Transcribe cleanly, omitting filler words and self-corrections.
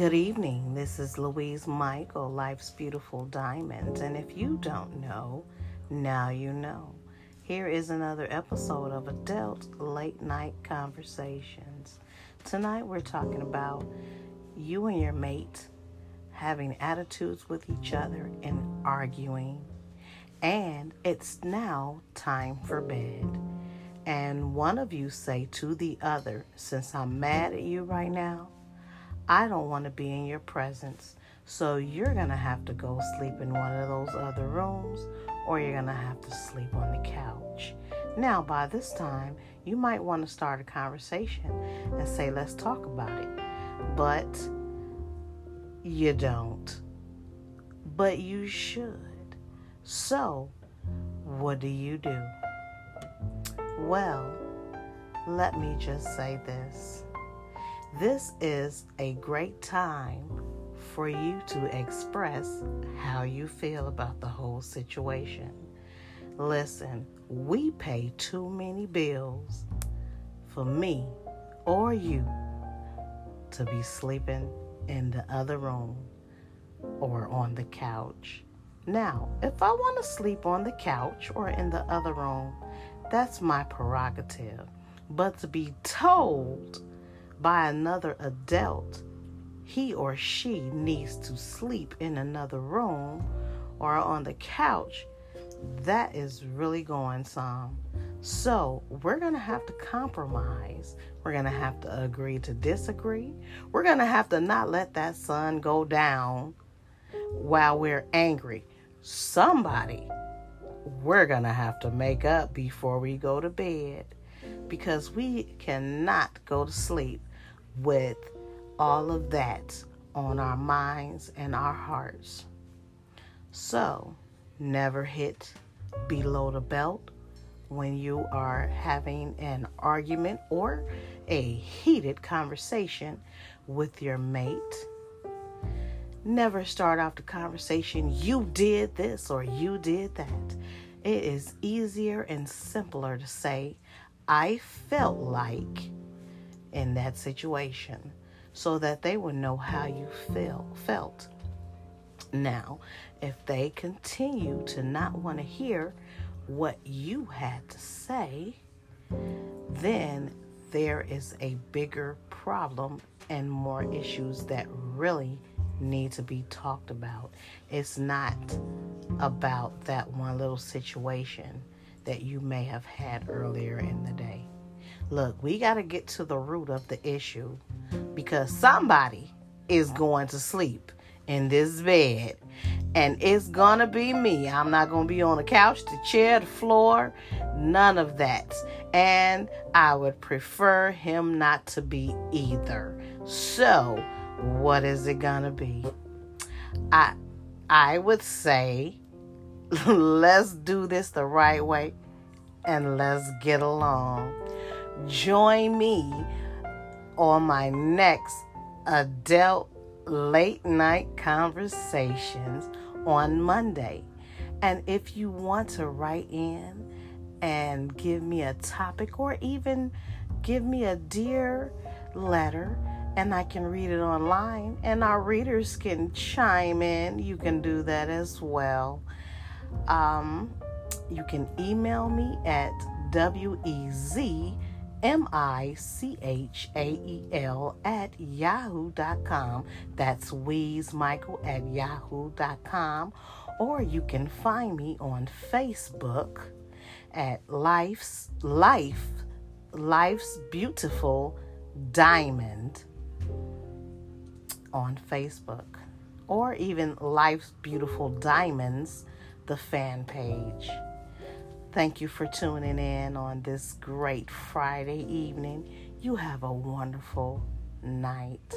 Good evening. This is Louise Michael, Life's Beautiful Diamonds. And if you don't know, now you know. Here is another episode of Adult Late Night Conversations. Tonight we're talking about you and your mate having attitudes with each other and arguing. And it's now time for bed. And one of you say to the other, since I'm mad at you right now, I don't want to be in your presence, so you're going to have to go sleep in one of those other rooms, or you're going to have to sleep on the couch. Now, by this time, you might want to start a conversation and say, let's talk about it. But you don't. But you should. So, what do you do? Well, let me just say this. This is a great time for you to express how you feel about the whole situation. Listen, we pay too many bills for me or you to be sleeping in the other room or on the couch. Now, if I want to sleep on the couch or in the other room, that's my prerogative. But to be told by another adult, he or she needs to sleep in another room or on the couch, that is really going some. So we're going to have to compromise. We're going to have to agree to disagree. We're going to have to not let that sun go down while we're angry. Somebody, we're going to have to make up before we go to bed, because we cannot go to sleep with all of that on our minds and our hearts. So, never hit below the belt when you are having an argument or a heated conversation with your mate. Never start off the conversation, you did this or you did that. It is easier and simpler to say, I felt like, in that situation, so that they would know how you felt. Now, if they continue to not want to hear what you had to say, then there is a bigger problem and more issues that really need to be talked about. It's not about that one little situation that you may have had earlier in the day. Look, we got to get to the root of the issue, because somebody is going to sleep in this bed, and it's going to be me. I'm not going to be on the couch, the chair, the floor, none of that. And I would prefer him not to be either. So, what is it going to be? I would say, let's do this the right way and let's get along. Join me on my next Adult Late Night Conversations on Monday. And if you want to write in and give me a topic, or even give me a dear letter, and I can read it online, and our readers can chime in, you can do that as well. You can email me at wezmichael@yahoo.com. That's wezmichael@yahoo.com. Or you can find me on Facebook at Life's Beautiful Diamond on Facebook, or even Life's Beautiful Diamonds, the fan page. Thank you for tuning in on this great Friday evening. You have a wonderful night.